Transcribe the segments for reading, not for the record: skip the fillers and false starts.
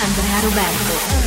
Andrea Roberto.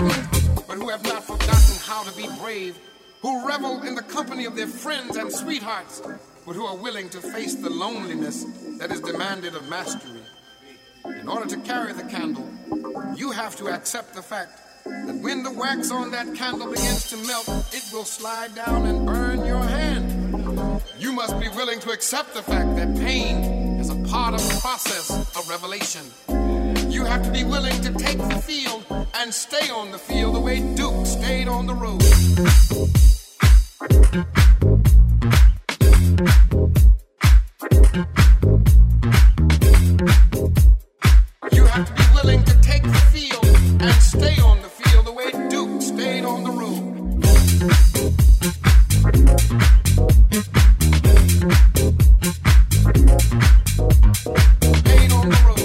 ignorant, but who have not forgotten how to be brave, who revel in the company of their friends and sweethearts, but who are willing to face the loneliness that is demanded of mastery. In order to carry the candle, you have to accept the fact that when the wax on that candle begins to melt, it will slide down and burn your hand. You must be willing to accept the fact that pain is a part of the process of revelation. You have to be willing to take the field and stay on the field the way Duke stayed on the road. You have to be willing to take the field and stay on the field the way Duke stayed on the road. Stayed on the road.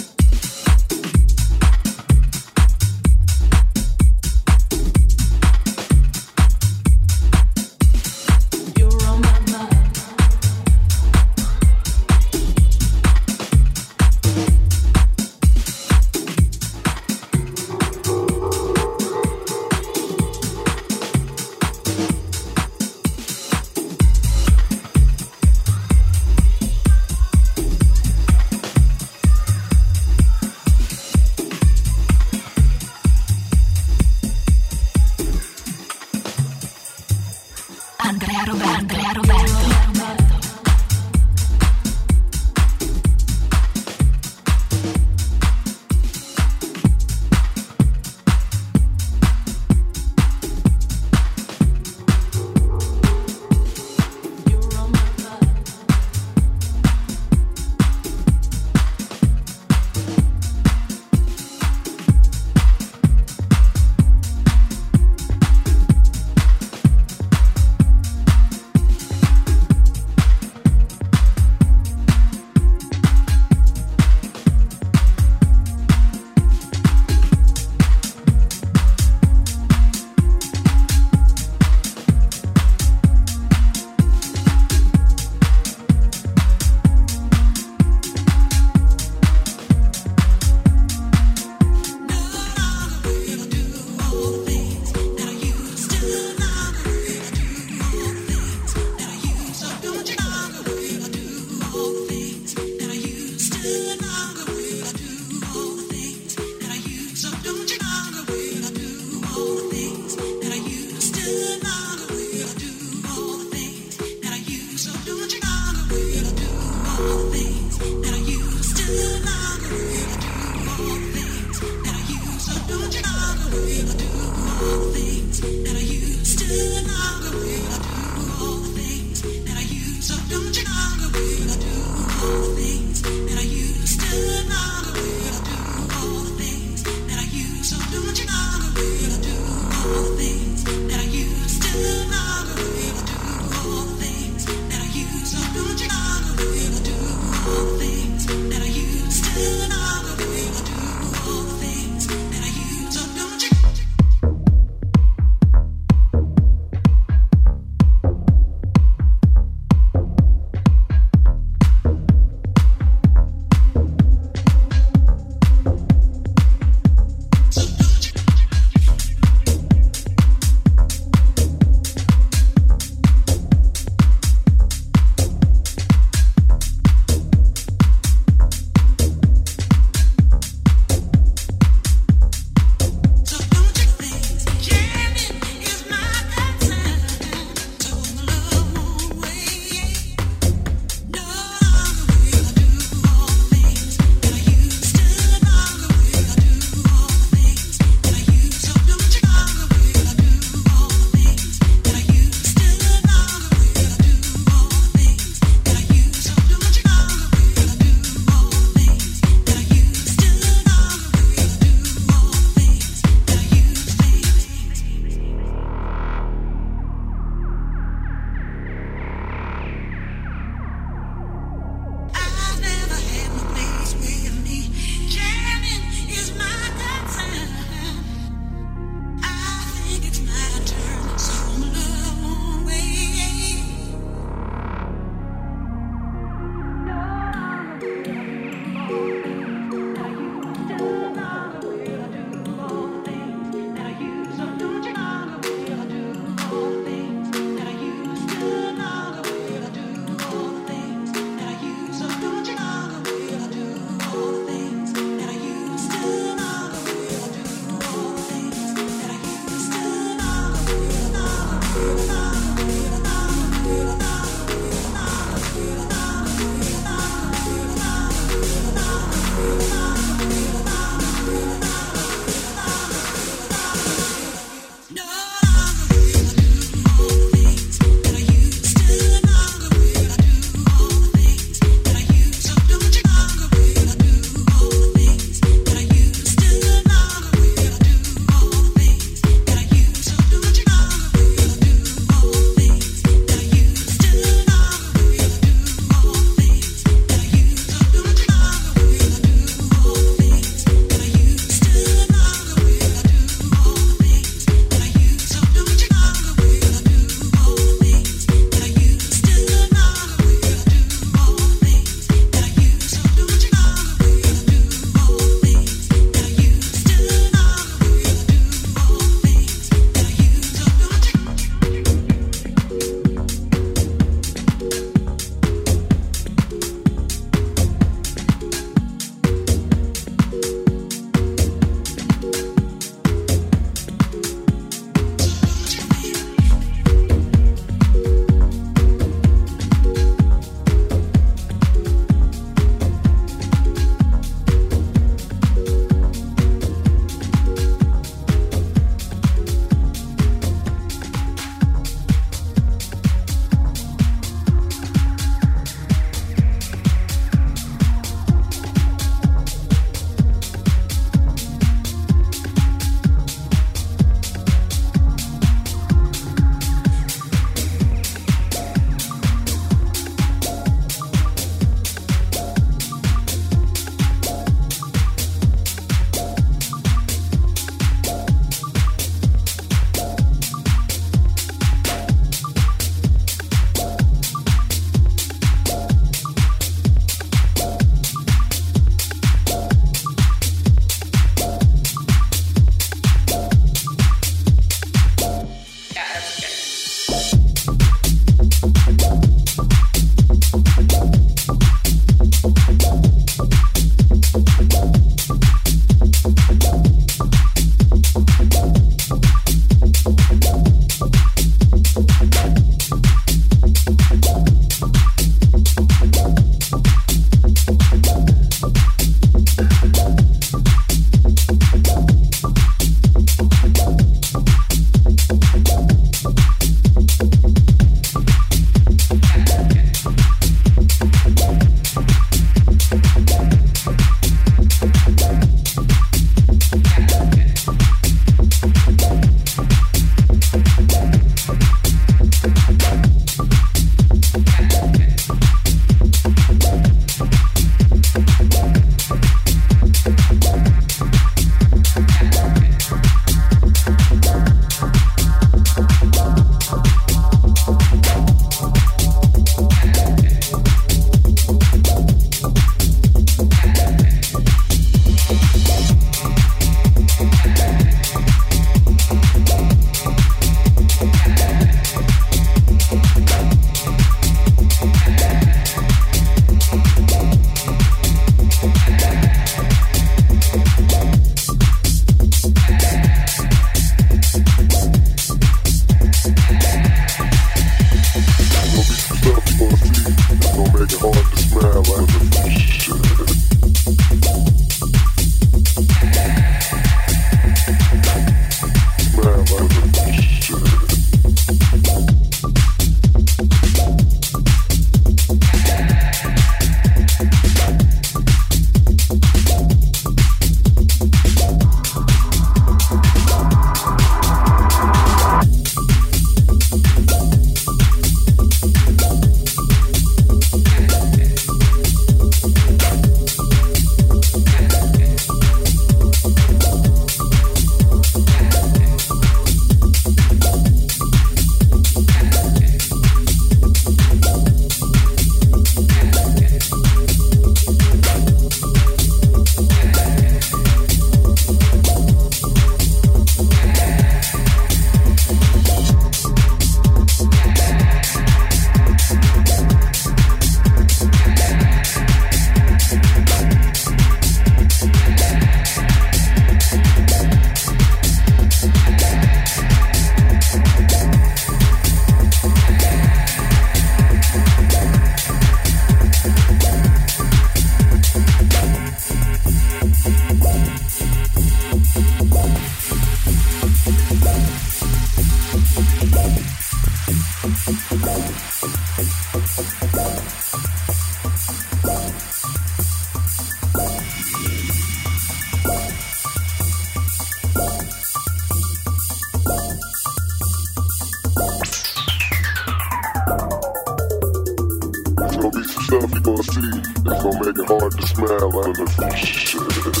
stuff you gonna see that's gonna make it hard to smile out of the future.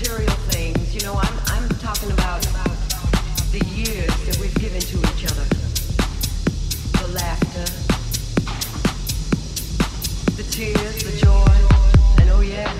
material things, you know, I'm talking about the years that we've given to each other, the laughter, the tears, the joy, and oh yeah.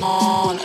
on.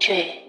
Tree.